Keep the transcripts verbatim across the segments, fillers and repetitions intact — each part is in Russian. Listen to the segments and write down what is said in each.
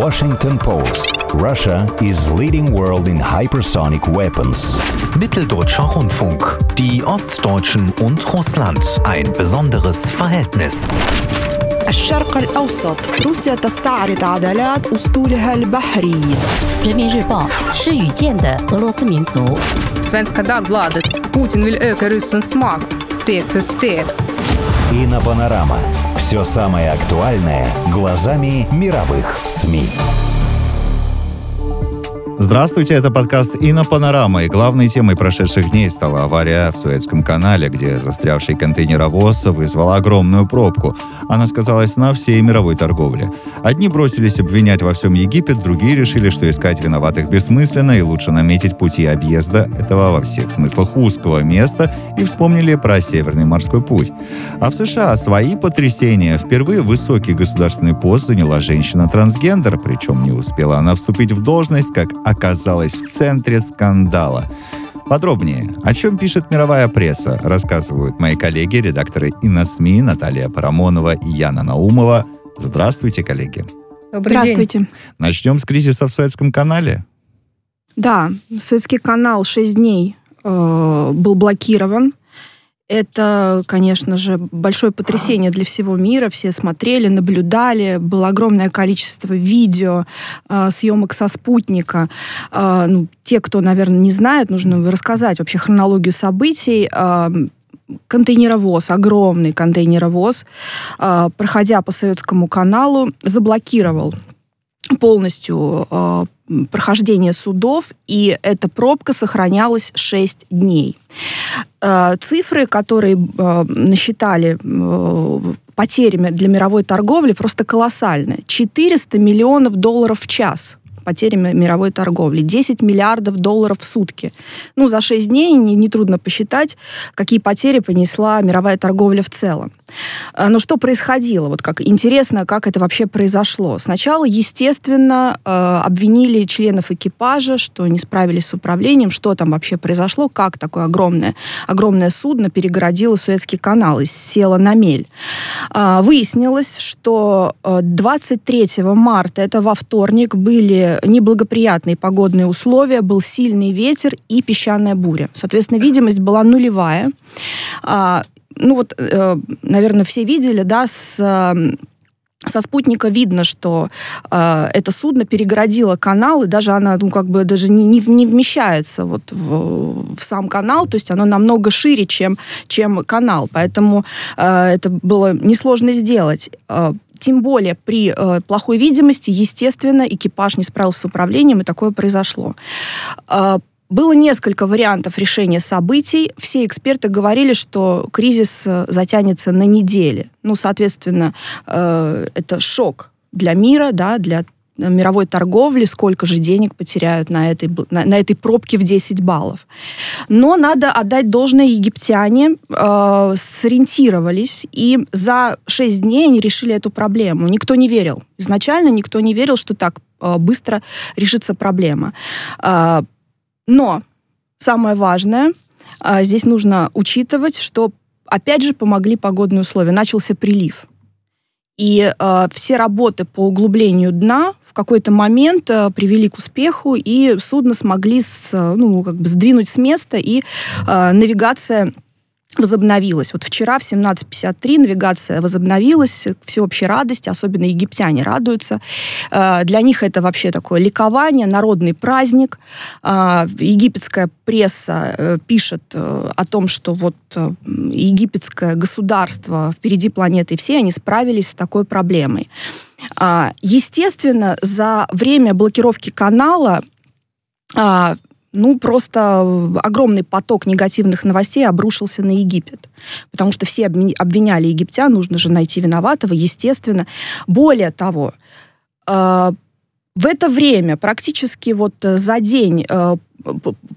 Washington Post. Russia is leading world in hypersonic weapons. Mitteldeutscher Rundfunk. Die Ostdeutschen und Russland. Ein besonderes Verhältnis. الشرق الأوسط روسيا تستعرض عضلات أسطولها البحري. Svenska Dagbladet. Putin vill öka Rysslands makt steg för steg. Ina Panorama. Все самое актуальное глазами мировых СМИ. Здравствуйте, это подкаст «Ина Панорама», и главной темой прошедших дней стала авария в Суэцком канале, где застрявший контейнеровоз вызвал огромную пробку. Она сказалась на всей мировой торговле. Одни бросились обвинять во всем Египет, другие решили, что искать виноватых бессмысленно и лучше наметить пути объезда этого во всех смыслах узкого места, и вспомнили про Северный морской путь. А в США свои потрясения. Впервые высокий государственный пост заняла женщина-трансгендер, причем не успела она вступить в должность, как оказалась в центре скандала. Подробнее, о чем пишет мировая пресса, рассказывают мои коллеги, редакторы ай эн о эс эм и Наталия Парамонова и Яна Наумова. Здравствуйте, коллеги. Добрый Здравствуйте. День. Начнем с кризиса в Суэцком канале. Да, Суэцкий канал шесть дней э, был блокирован. Это, конечно же, большое потрясение для всего мира. Все смотрели, наблюдали. Было огромное количество видео, э, съемок со спутника. Э, ну, те, кто, наверное, не знает, нужно рассказать вообще хронологию событий. Э, контейнеровоз, огромный контейнеровоз, э, проходя по Суэцкому каналу, заблокировал полностью э, прохождение судов, и эта пробка сохранялась шесть дней. Цифры, которые насчитали потерями для мировой торговли, просто колоссальны. четыреста миллионов долларов в час потерями мировой торговли, десять миллиардов долларов в сутки. Ну, за шесть дней нетрудно посчитать, какие потери понесла мировая торговля в целом. Но что происходило? Вот как интересно, как это вообще произошло. Сначала, естественно, обвинили членов экипажа, что не справились с управлением, что там вообще произошло, как такое огромное, огромное судно перегородило Суэцкий канал и село на мель. Выяснилось, что двадцать третьего марта, это во вторник, были неблагоприятные погодные условия, был сильный ветер и песчаная буря. Соответственно, видимость была нулевая. Ну вот, наверное, все видели, да, с, со спутника видно, что это судно перегородило канал, и даже она, ну, как бы даже не, не вмещается вот в, в сам канал, то есть оно намного шире, чем, чем канал, поэтому это было несложно сделать. Тем более при э, плохой видимости, естественно, экипаж не справился с управлением, и такое произошло. Э, было несколько вариантов решения событий. Все эксперты говорили, что кризис затянется на недели. Ну, соответственно, э, это шок для мира, да, для мировой торговли, сколько же денег потеряют на этой, на, на этой пробке в десять баллов. Но надо отдать должное, египтяне э, сориентировались, и за шесть дней они решили эту проблему. Никто не верил. Изначально никто не верил, что так э, быстро решится проблема. Э, но самое важное, э, здесь нужно учитывать, что опять же помогли погодные условия. Начался прилив. И э, все работы по углублению дна в какой-то момент э, привели к успеху, и судно смогли с, ну, как бы сдвинуть с места, и э, навигация возобновилась. Вот вчера в семнадцать пятьдесят три навигация возобновилась, к всеобщей радости, особенно египтяне радуются. Э, для них это вообще такое ликование, народный праздник. Э, египетская пресса э, пишет э, о том, что вот э, египетское государство впереди планеты всей, они справились с такой проблемой. Э, естественно, за время блокировки канала э, ну, просто огромный поток негативных новостей обрушился на Египет. Потому что все обвиняли египтян, нужно же найти виноватого, естественно. Более того, э, в это время, практически вот за день э,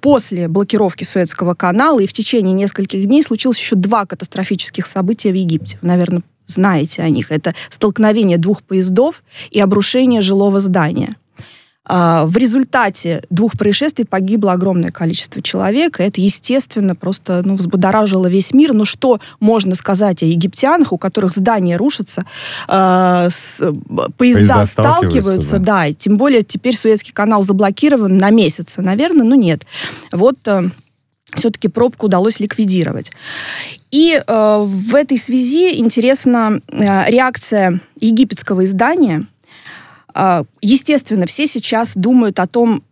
после блокировки Суэцкого канала и в течение нескольких дней случилось еще два катастрофических события в Египте. Вы, наверное, знаете о них. Это столкновение двух поездов и обрушение жилого здания. В результате двух происшествий погибло огромное количество человек, и это, естественно, просто ну, взбудоражило весь мир. Но что можно сказать о египтянах, у которых здания рушатся, э, с, поезда, поезда сталкиваются, да. да, и тем более теперь Суэцкий канал заблокирован на месяц, наверное, ну нет. Вот э, все-таки пробку удалось ликвидировать. И э, в этой связи интересна э, реакция египетского издания. Естественно, все сейчас думают о том,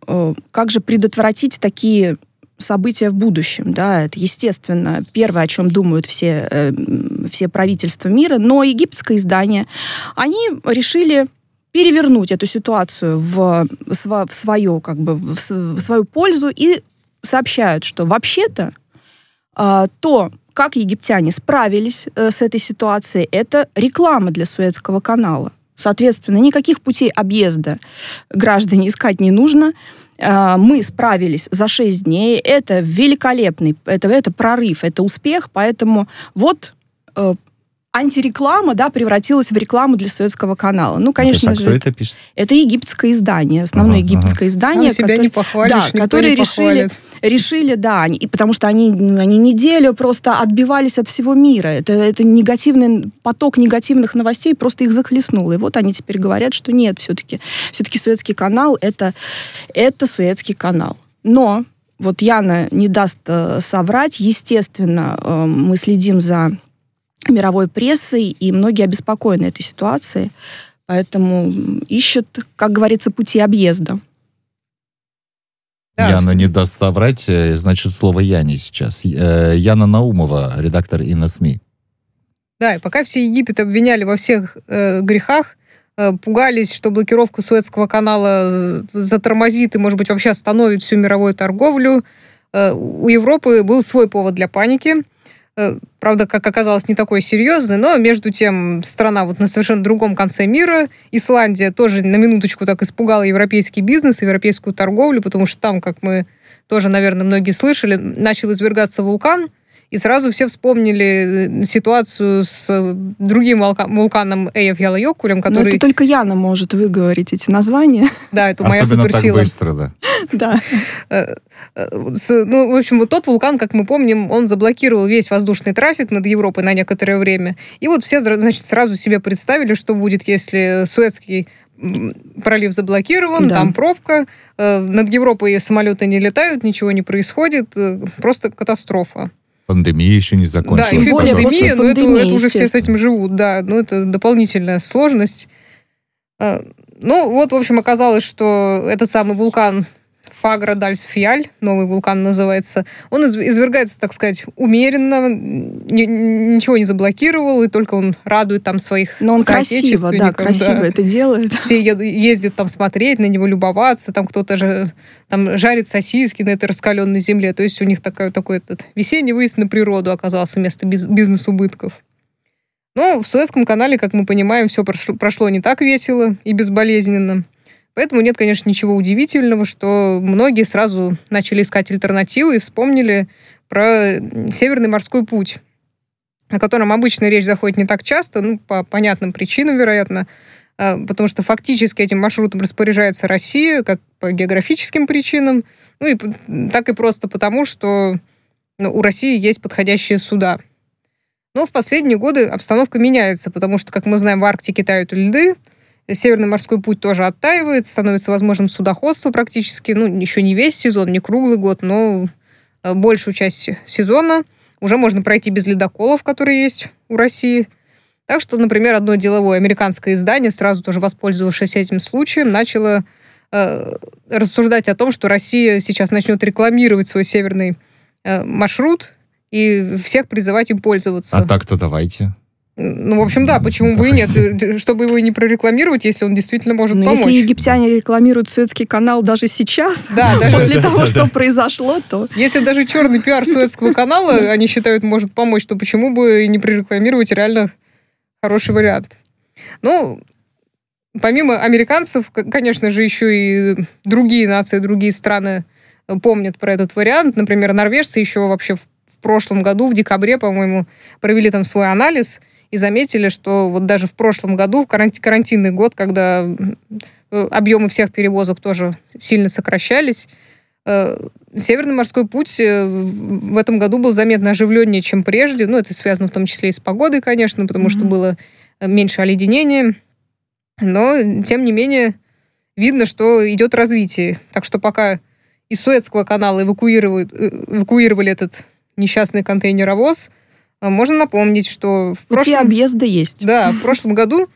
как же предотвратить такие события в будущем. Да? Это, естественно, первое, о чем думают все, все правительства мира. Но египетское издание, они решили перевернуть эту ситуацию в, в, свое, как бы, в свою пользу и сообщают, что вообще-то то, как египтяне справились с этой ситуацией, это реклама для Суэцкого канала. Соответственно, никаких путей объезда граждане искать не нужно. Мы справились за шесть дней. Это великолепный, это, это прорыв, это успех. Поэтому вот э, антиреклама да, превратилась в рекламу для Суэцкого канала. Ну, конечно а же, кто это пишет? Это египетское издание, основное ага, египетское ага. издание. Сам себя не похвалишь, да, никто не похвалит. Решили, да, и потому что они, они неделю просто отбивались от всего мира. Это, это негативный поток негативных новостей просто их захлестнул. И вот они теперь говорят, что нет, все-таки, все-таки Суэцкий канал это, это Суэцкий канал. Но вот Яна не даст соврать. Естественно, мы следим за мировой прессой, и многие обеспокоены этой ситуацией. Поэтому ищут, как говорится, пути объезда. Да. Яна не даст соврать, значит, слово Яне сейчас. Яна Наумова, редактор ай эн эс эм и. Да, и пока все Египет обвиняли во всех э, грехах, э, пугались, что блокировка Суэцкого канала затормозит и, может быть, вообще остановит всю мировую торговлю, э, у Европы был свой повод для паники. Э, правда, как оказалось, не такой серьезный, но, между тем, страна вот на совершенно другом конце мира. Исландия тоже на минуточку так испугала европейский бизнес, европейскую торговлю, потому что там, как мы тоже, наверное, многие слышали, начал извергаться вулкан, и сразу все вспомнили ситуацию с другим вулканом Eyjafjallajökull, который... Но это только Яна может выговорить эти названия. Да, это моя суперсила. Особенно так быстро, да. Да. Ну, в общем, вот тот вулкан, как мы помним, он заблокировал весь воздушный трафик над Европой на некоторое время. И вот все, значит, сразу себе представили, что будет, если Суэцкий пролив заблокирован, да. Там пробка, над Европой самолеты не летают, ничего не происходит, просто катастрофа. Пандемия еще не закончилась. Да, еще пандемия, пандемия, но это, это уже все с этим живут, да. Ну, это дополнительная сложность. Ну, вот, в общем, оказалось, что этот самый вулкан Фаградальсфьяль, новый вулкан называется, он извергается, так сказать, умеренно, ни, ничего не заблокировал, и только он радует там своих соотечественников. Но он красиво, да, красиво да. это делает. Все ездят там смотреть, на него любоваться, там кто-то же там жарит сосиски на этой раскаленной земле, то есть у них такой, такой этот весенний выезд на природу оказался вместо бизнес-убытков. Но в Суэцком канале, как мы понимаем, все прошло, прошло не так весело и безболезненно. Поэтому нет, конечно, ничего удивительного, что многие сразу начали искать альтернативы и вспомнили про Северный морской путь, о котором обычно речь заходит не так часто, ну, по понятным причинам, вероятно, потому что фактически этим маршрутом распоряжается Россия, как по географическим причинам, ну и так и просто потому, что у России есть подходящие суда. Но в последние годы обстановка меняется, потому что, как мы знаем, в Арктике тают льды, Северный морской путь тоже оттаивает, становится возможным судоходство практически, ну, еще не весь сезон, не круглый год, но большую часть сезона уже можно пройти без ледоколов, которые есть у России. Так что, например, одно деловое американское издание, сразу тоже воспользовавшись этим случаем, начало э, рассуждать о том, что Россия сейчас начнет рекламировать свой северный э, маршрут и всех призывать им пользоваться. А так-то давайте... Ну, в общем, да, почему бы и нет, чтобы его и не прорекламировать, если он действительно может Но помочь. Если египтяне рекламируют Суэцкий канал даже сейчас, да, даже, после да, того, да, что да. произошло, то... Если даже черный пиар Суэцкого канала, они считают, может помочь, то почему бы и не прорекламировать реально хороший вариант. Ну, помимо американцев, конечно же, еще и другие нации, другие страны помнят про этот вариант. Например, норвежцы еще вообще в прошлом году, в декабре, по-моему, провели там свой анализ... и заметили, что вот даже в прошлом году, в карантинный год, когда объемы всех перевозок тоже сильно сокращались, Северный морской путь в этом году был заметно оживленнее, чем прежде. Ну, это связано в том числе и с погодой, конечно, потому mm-hmm. что было меньше оледенения. Но, тем не менее, видно, что идет развитие. Так что пока из Суэцкого канала эвакуируют, эвакуировали этот несчастный контейнеровоз, можно напомнить, что... в прошлом... объезда есть. Да, в прошлом году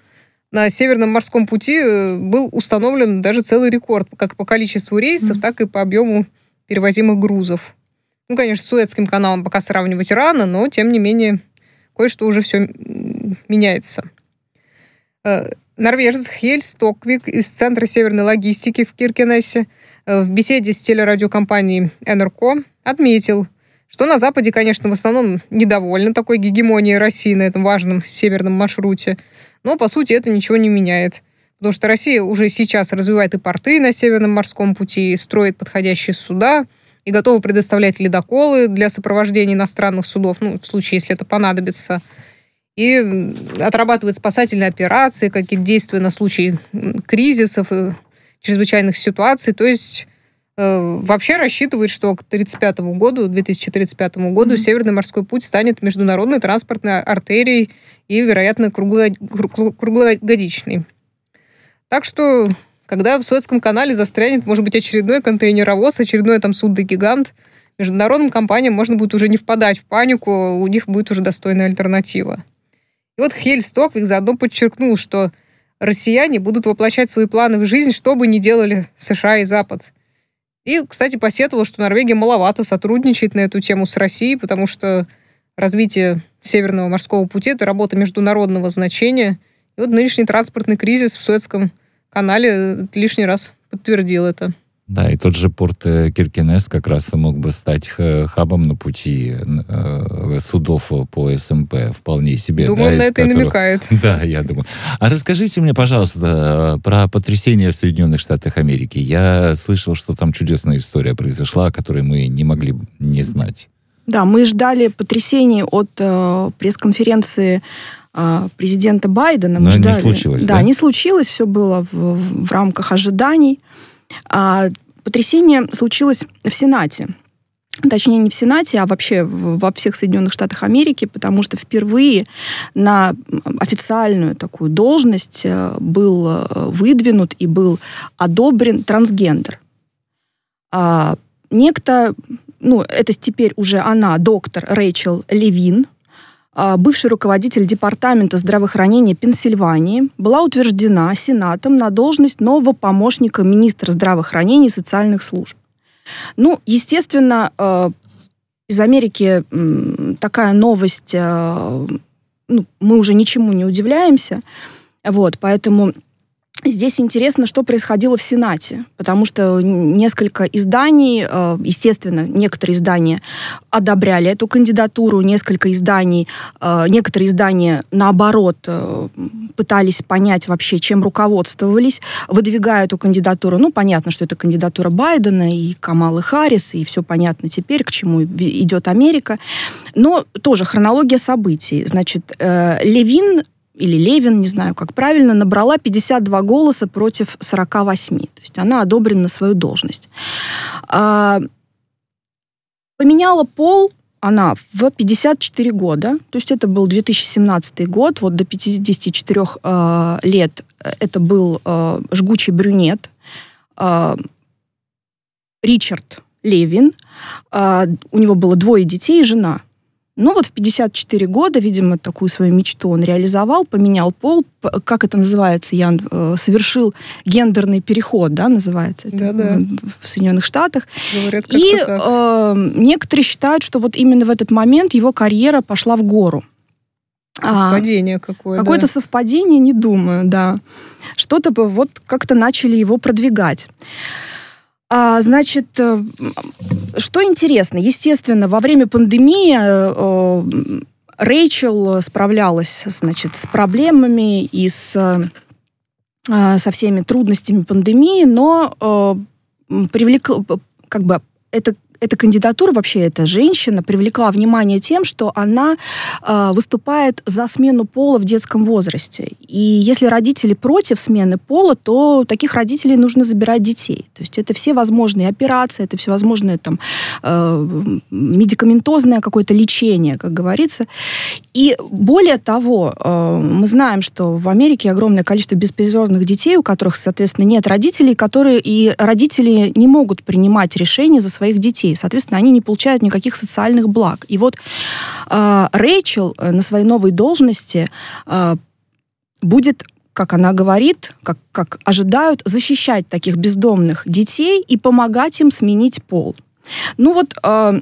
на Северном морском пути был установлен даже целый рекорд как по количеству рейсов, mm-hmm. так и по объему перевозимых грузов. Ну, конечно, с Суэцким каналом пока сравнивать рано, но, тем не менее, кое-что уже все меняется. Норвежец Хель Стоквик из Центра северной логистики в Киркенесе в беседе с телерадиокомпанией эн эр ка отметил, что на Западе, конечно, в основном недовольны такой гегемонией России на этом важном северном маршруте, но, по сути, это ничего не меняет. Потому что Россия уже сейчас развивает и порты на Северном морском пути, строит подходящие суда и готова предоставлять ледоколы для сопровождения иностранных судов, ну, в случае, если это понадобится, и отрабатывает спасательные операции, какие-то действия на случай кризисов и чрезвычайных ситуаций. То есть э, вообще рассчитывает, что к тридцать пятому году, две тысячи тридцать пятому году mm-hmm. Северный морской путь станет международной транспортной артерией и, вероятно, круглогодичной. Так что, когда в Суэцком канале застрянет, может быть, очередной контейнеровоз, очередной там судно-гигант, международным компаниям можно будет уже не впадать в панику, у них будет уже достойная альтернатива. И вот Хель Стоквик заодно подчеркнул, что россияне будут воплощать свои планы в жизнь, что бы ни делали США и Запад. И, кстати, посетовал, что Норвегия маловато сотрудничает на эту тему с Россией, потому что развитие Северного морского пути – это работа международного значения. И вот нынешний транспортный кризис в Суэцком канале лишний раз подтвердил это. Да, и тот же порт Киркенес как раз мог бы стать хабом на пути судов по СМП. Вполне себе. Думаю, да, он на это которых... и намекает. Да, я думаю. А расскажите мне, пожалуйста, про потрясение в Соединенных Штатах Америки. Я слышал, что там чудесная история произошла, о которой мы не могли не знать. Да, мы ждали потрясений от э, пресс-конференции президента Байдена. Мы Но ждали. не случилось, да? Да, не случилось, все было в, в рамках ожиданий. А, потрясение случилось в Сенате. Точнее, не в Сенате, а вообще во всех Соединенных Штатах Америки, потому что впервые на официальную такую должность был выдвинут и был одобрен трансгендер. А, некто, ну, это теперь уже она, доктор Рэйчел Левин, бывший руководитель департамента здравоохранения Пенсильвании, была утверждена Сенатом на должность нового помощника министра здравоохранения и социальных служб. Ну, естественно, из Америки такая новость, ну, мы уже ничему не удивляемся, вот, поэтому здесь интересно, что происходило в Сенате, потому что несколько изданий, естественно, некоторые издания одобряли эту кандидатуру, несколько изданий, некоторые издания, наоборот, пытались понять вообще, чем руководствовались, выдвигая эту кандидатуру. Ну, понятно, что это кандидатура Байдена и Камалы Харрис, и все понятно теперь, к чему идет Америка. Но тоже хронология событий. Значит, Левин... или Левин, не знаю, как правильно, набрала пятьдесят два голоса против сорок восемь. То есть она одобрена на свою должность. Поменяла пол она в пятьдесят четыре года. То есть это был две тысячи семнадцатый год. Вот до пятидесяти четырёх лет это был жгучий брюнет Ричард Левин. У него было двое детей и жена. Ну вот в пятьдесят четыре года, видимо, такую свою мечту он реализовал, поменял пол, как это называется, Ян, совершил гендерный переход, да, называется это, да-да, в Соединенных Штатах. Говорят, и э, некоторые считают, что вот именно в этот момент его карьера пошла в гору. Совпадение а, какое-то. Какое-то да. совпадение, не думаю, да. Что-то бы вот как-то начали его продвигать. А, значит, что интересно, естественно, во время пандемии э, Рэйчел справлялась, значит, с проблемами и с, э, со всеми трудностями пандемии, но э, привлекла, как бы, это эта кандидатура, вообще эта женщина, привлекла внимание тем, что она э, выступает за смену пола в детском возрасте. И если родители против смены пола, то таких родителей нужно забирать детей. То есть это все возможные операции, это всевозможное там, э, медикаментозное какое-то лечение, как говорится. И более того, э, мы знаем, что в Америке огромное количество беспризорных детей, у которых, соответственно, нет родителей, которые и родители не могут принимать решения за своих детей. Соответственно, они не получают никаких социальных благ. И вот э, Рэйчел на своей новой должности э, будет, как она говорит, как, как ожидают, защищать таких бездомных детей и помогать им сменить пол. Ну вот... Э,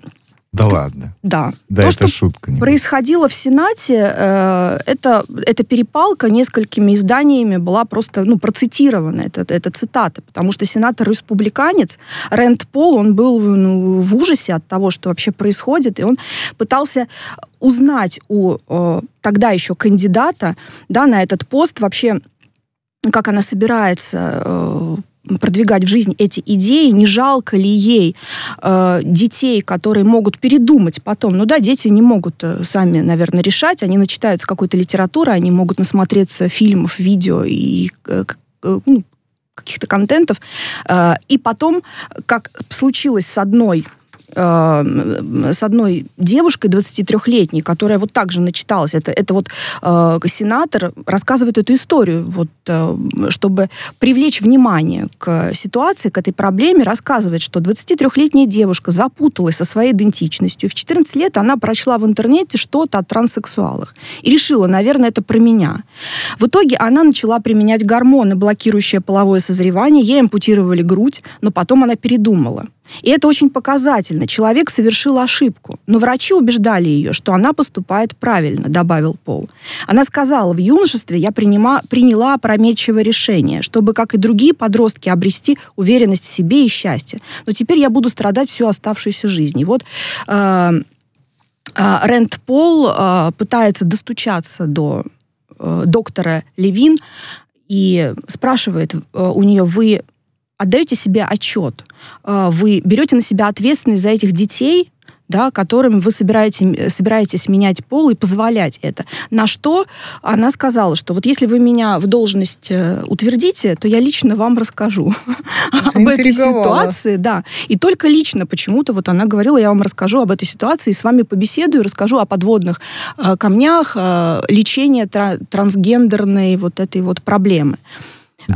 Да ладно. Да. Да, то, это что шутка. Происходило в Сенате, э, это, эта перепалка несколькими изданиями была просто ну, процитирована, это, это цитата, потому что сенатор-республиканец Рэнд Пол, он был ну, в ужасе от того, что вообще происходит, и он пытался узнать у э, тогда еще кандидата да, на этот пост вообще, как она собирается... Э, продвигать в жизнь эти идеи, не жалко ли ей э, детей, которые могут передумать потом. Ну да, дети не могут сами, наверное, решать, они начитаются какой-то литературы, они могут насмотреться фильмов, видео и э, э, ну, каких-то контентов. Э, и потом, как случилось с одной... с одной девушкой двадцатитрёхлетней, которая вот так же начиталась. Это, это вот э, сенатор рассказывает эту историю, вот, э, чтобы привлечь внимание к ситуации, к этой проблеме, рассказывает, что двадцатитрёхлетняя девушка запуталась со своей идентичностью. В четырнадцать лет она прочла в интернете что-то о транссексуалах и решила, наверное, это про меня. В итоге она начала применять гормоны, блокирующие половое созревание, ей ампутировали грудь, но потом она передумала. И это очень показательно. Человек совершил ошибку, но врачи убеждали ее, что она поступает правильно, добавил Пол. Она сказала, в юношестве я принима, приняла опрометчивое решение, чтобы, как и другие подростки, обрести уверенность в себе и счастье. Но теперь я буду страдать всю оставшуюся жизнь. И вот... Э, э, Рэнд Пол э, пытается достучаться до э, доктора Левин и спрашивает э, у нее, вы... отдаете себе отчет, вы берете на себя ответственность за этих детей, да, которым вы собираете, собираетесь менять пол и позволять это. На что она сказала, что вот если вы меня в должность утвердите, то я лично вам расскажу об этой ситуации. Да. И только лично почему-то вот она говорила, я вам расскажу об этой ситуации, с вами побеседую, расскажу о подводных э, камнях, э, лечении тра- трансгендерной вот этой вот проблемы.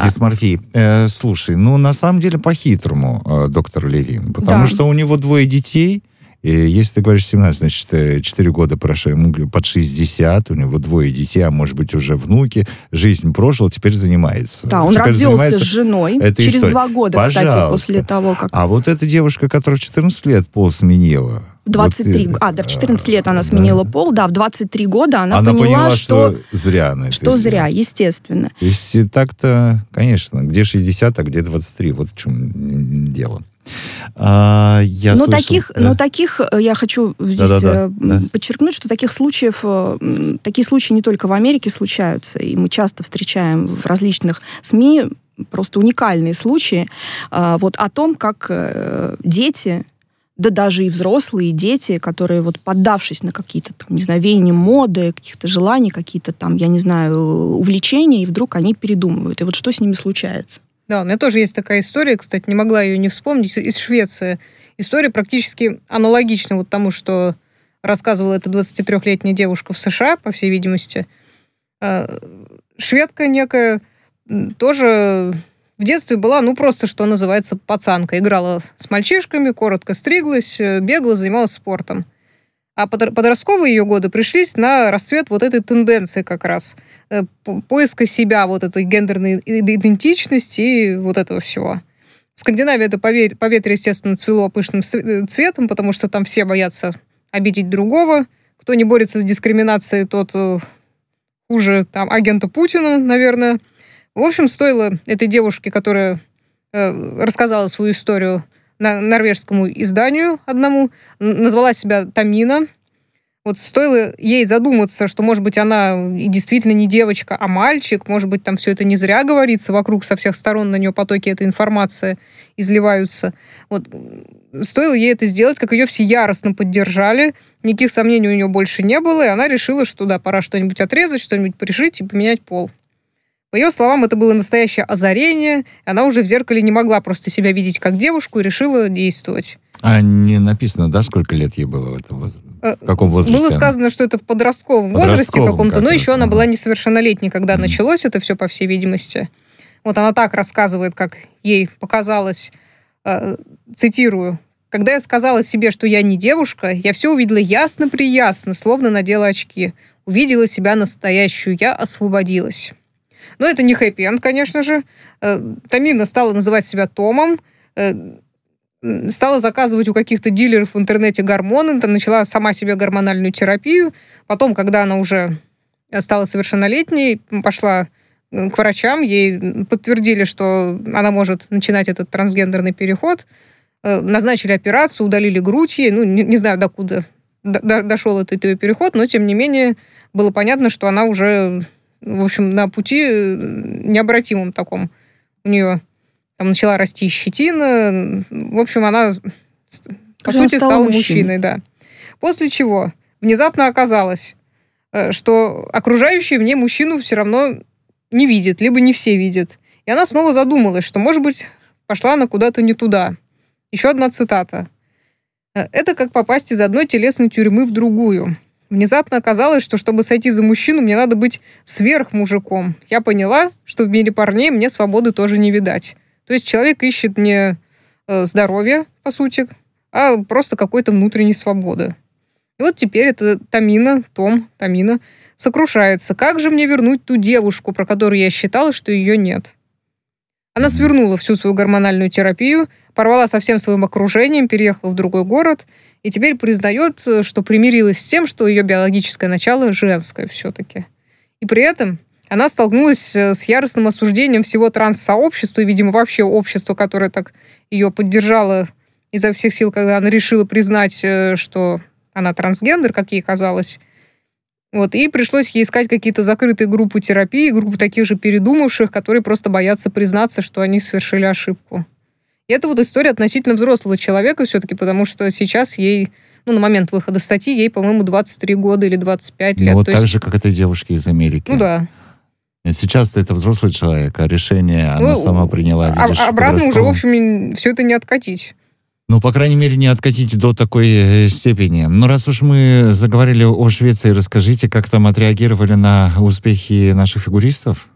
Дисморфии. А. Э, слушай, ну на самом деле по-хитрому э, доктор Левин, потому да. что у него двое детей, и если ты говоришь семнадцать, значит четыре года прошло, ему под шестьдесят, у него двое детей, а может быть уже внуки, жизнь прожил, теперь занимается. Да, он теперь развелся с женой через два года, Пожалуйста. кстати, после того, как... А вот эта девушка, которая в четырнадцать лет пол сменила... двадцать три, вот, а, да, в четырнадцать лет она сменила да. пол, да, в двадцать три года она, она поняла, поняла, что, что зря. Она что зря, естественно. То есть так-то, конечно, где шестьдесят, а где двадцать три, вот в чем дело. А, я но, слышал, таких, да? но таких, я хочу здесь да, да, да, подчеркнуть, что таких случаев, такие случаи не только в Америке случаются, и мы часто встречаем в различных СМИ просто уникальные случаи вот о том, как дети... да даже и взрослые, и дети, которые, вот поддавшись на какие-то, там, не знаю, веяния моды, каких-то желаний, какие-то там, я не знаю, увлечения, и вдруг они передумывают. И вот что с ними случается? Да, у меня тоже есть такая история, кстати, не могла ее не вспомнить, из Швеции. История практически аналогична вот тому, что рассказывала эта двадцатитрёхлетняя девушка в США, по всей видимости. Шведка некая тоже... В детстве была, ну, просто, что называется, пацанка. Играла с мальчишками, коротко стриглась, бегала, занималась спортом. А подростковые ее годы пришлись на расцвет вот этой тенденции как раз. Поиска себя, вот этой гендерной идентичности и вот этого всего. В Скандинавии это поветрие, естественно, цвело пышным цветом, потому что там все боятся обидеть другого. Кто не борется с дискриминацией, тот хуже там, агента Путина, наверное. В общем, стоило этой девушке, которая э, рассказала свою историю на норвежскому изданию одному, назвала себя Тамина. Вот стоило ей задуматься, что, может быть, она действительно не девочка, а мальчик, может быть, там все это не зря говорится, вокруг со всех сторон на нее потоки этой информации изливаются. Вот. Стоило ей это сделать, как ее все яростно поддержали, никаких сомнений у нее больше не было, и она решила, что да, пора что-нибудь отрезать, что-нибудь пришить и поменять пол. По ее словам, это было настоящее озарение, она уже в зеркале не могла просто себя видеть как девушку и решила действовать. А не написано, да, сколько лет ей было в этом возрасте? В каком возрасте? Было сказано, она? Что это в подростковом, подростковом возрасте каком-то, как но еще она была несовершеннолетней, когда mm-hmm. началось это все, по всей видимости. Вот она так рассказывает, как ей показалось, э, цитирую. «Когда я сказала себе, что я не девушка, я все увидела ясно-приясно, словно надела очки. Увидела себя настоящую, я освободилась». Но это не хэппи-энд, конечно же. Тамина стала называть себя Томом, стала заказывать у каких-то дилеров в интернете гормоны, там начала сама себе гормональную терапию. Потом, когда она уже стала совершеннолетней, пошла к врачам, ей подтвердили, что она может начинать этот трансгендерный переход. Назначили операцию, удалили грудь ей, ну, не, не знаю, докуда дошел этот ее переход, но, тем не менее, было понятно, что она уже... В общем, на пути необратимом таком. У нее там начала расти щетина. В общем, она, по сути, стала мужчиной. Да. После чего внезапно оказалось, что окружающие в ней мужчину все равно не видят, либо не все видят. И она снова задумалась, что, может быть, пошла она куда-то не туда. Еще одна цитата. «Это как попасть из одной телесной тюрьмы в другую». Внезапно оказалось, что, чтобы сойти за мужчину, мне надо быть сверхмужиком. Я поняла, что в мире парней мне свободы тоже не видать. То есть человек ищет не здоровья, по сути, а просто какой-то внутренней свободы. И вот теперь это Тамина, Том, Тамина, сокрушается. Как же мне вернуть ту девушку, про которую я считала, что ее нет? Она свернула всю свою гормональную терапию, порвала со всем своим окружением, переехала в другой город и теперь признает, что примирилась с тем, что ее биологическое начало женское все-таки. И при этом она столкнулась с яростным осуждением всего транссообщества и, видимо, вообще общества, которое так ее поддержало изо всех сил, когда она решила признать, что она трансгендер, как ей казалось. Вот, и пришлось ей искать какие-то закрытые группы терапии, группы таких же передумавших, которые просто боятся признаться, что они совершили ошибку. И это вот история относительно взрослого человека все-таки, потому что сейчас ей, ну, на момент выхода статьи, ей, по-моему, двадцать три года или двадцать пять лет. Ну, вот то так есть... же, как этой девушке из Америки. Ну, да. Сейчас-то это взрослый человек, а решение ну, она сама приняла. Видишь, а обратно уже, в общем, все это не откатить. Ну, по крайней мере, не откатите до такой степени. Но раз уж мы заговорили о Швеции, расскажите, как там отреагировали на успехи наших фигуристов?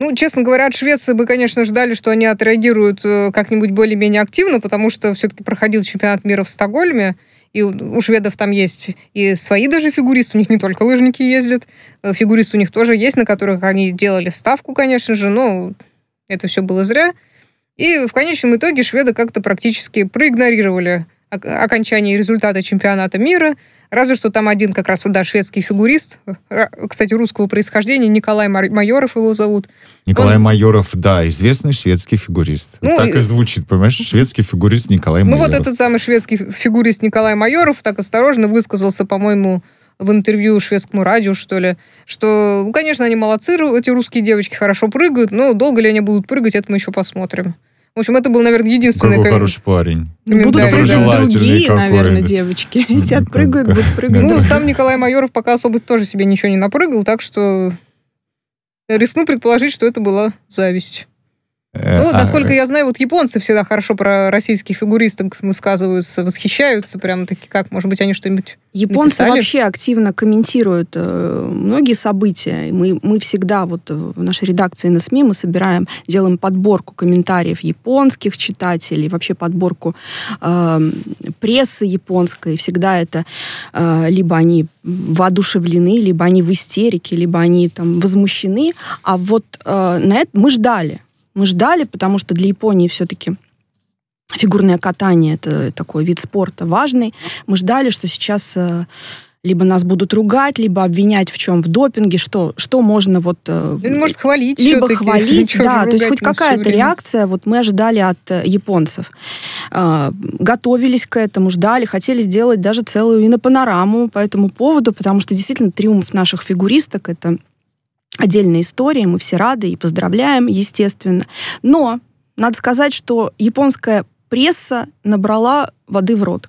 Ну, честно говоря, от Швеции мы, конечно, ждали, что они отреагируют как-нибудь более-менее активно, потому что все-таки проходил чемпионат мира в Стокгольме, и у шведов там есть и свои даже фигуристы, у них не только лыжники ездят, фигуристы у них тоже есть, на которых они делали ставку, конечно же, но это все было зря. И в конечном итоге шведы как-то практически проигнорировали окончание результата чемпионата мира, разве что там один как раз, да, шведский фигурист, кстати, русского происхождения, Николай Майоров его зовут. Николай Он... Майоров, да, известный шведский фигурист. Ну, так и звучит, понимаешь, шведский фигурист Николай Майоров. Ну вот этот самый шведский фигурист Николай Майоров так осторожно высказался, по-моему, в интервью шведскому радио, что ли, что, ну, конечно, они молодцы, эти русские девочки хорошо прыгают, но долго ли они будут прыгать, это мы еще посмотрим. В общем, это был, наверное, единственный... Какой ком... хороший парень. Будут прыгать другие, наверное, девочки. Эти отпрыгают, будут прыгать. Ну, сам Николай Майоров пока особо тоже себе ничего не напрыгал, так что рискну предположить, что это была зависть. Ну, насколько я знаю, вот японцы всегда хорошо про российских фигуристок высказываются, восхищаются прям таки, как, может быть, они что-нибудь японцы написали? Вообще активно комментируют э, многие события. Мы, мы всегда вот в нашей редакции ай эн эс эм ай мы собираем, делаем подборку комментариев японских читателей, вообще подборку э, прессы японской. Всегда это э, либо они воодушевлены, либо они в истерике, либо они там возмущены. А вот э, на это мы ждали. Мы ждали, потому что для Японии все-таки фигурное катание – это такой вид спорта важный. Мы ждали, что сейчас либо нас будут ругать, либо обвинять в чем, в допинге, что, что можно вот... Ну, может, хвалить либо все-таки. Либо хвалить, да, то есть хоть какая-то реакция вот мы ожидали от японцев. Готовились к этому, ждали, хотели сделать даже целую инопанораму по этому поводу, потому что действительно триумф наших фигуристок — это отдельная история, мы все рады и поздравляем, естественно. Но надо сказать, что японская пресса набрала воды в рот.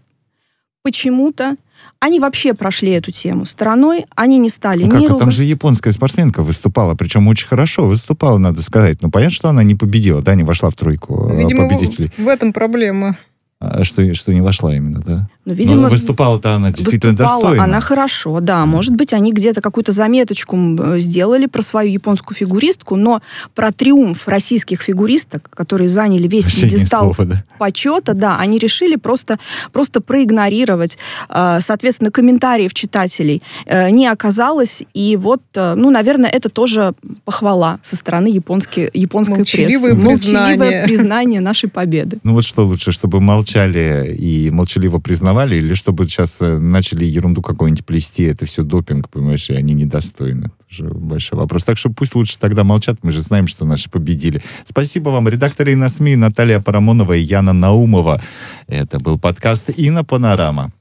Почему-то они вообще прошли эту тему стороной, они не стали а ни ругать. Там же японская спортсменка выступала, причем очень хорошо выступала, надо сказать. Но понятно, что она не победила, да, не вошла в тройку видимо, победителей. Видимо, в этом проблема. Что, что не вошла именно, да? Ну, видимо, выступала-то она действительно выступала достойно. Она хорошо, да. Может быть, они где-то какую-то заметочку сделали про свою японскую фигуристку, но про триумф российских фигуристок, которые заняли весь пьедестал да. почета, да, они решили просто, просто проигнорировать. Соответственно, комментариев читателей не оказалось. И вот, ну, наверное, это тоже похвала со стороны японской, японской Молчаливое прессы. Признание. Молчаливое признание нашей победы. Ну вот что лучше, чтобы молчать и молчаливо признавали, или чтобы сейчас начали ерунду какую-нибудь плести, это все допинг, понимаешь, и они недостойны. Тоже большой вопрос. Так что пусть лучше тогда молчат, мы же знаем, что наши победили. Спасибо вам, редакторы ай эн о эс эм и Наталия Парамонова и Яна Наумова. Это был подкаст «Ина Панорама».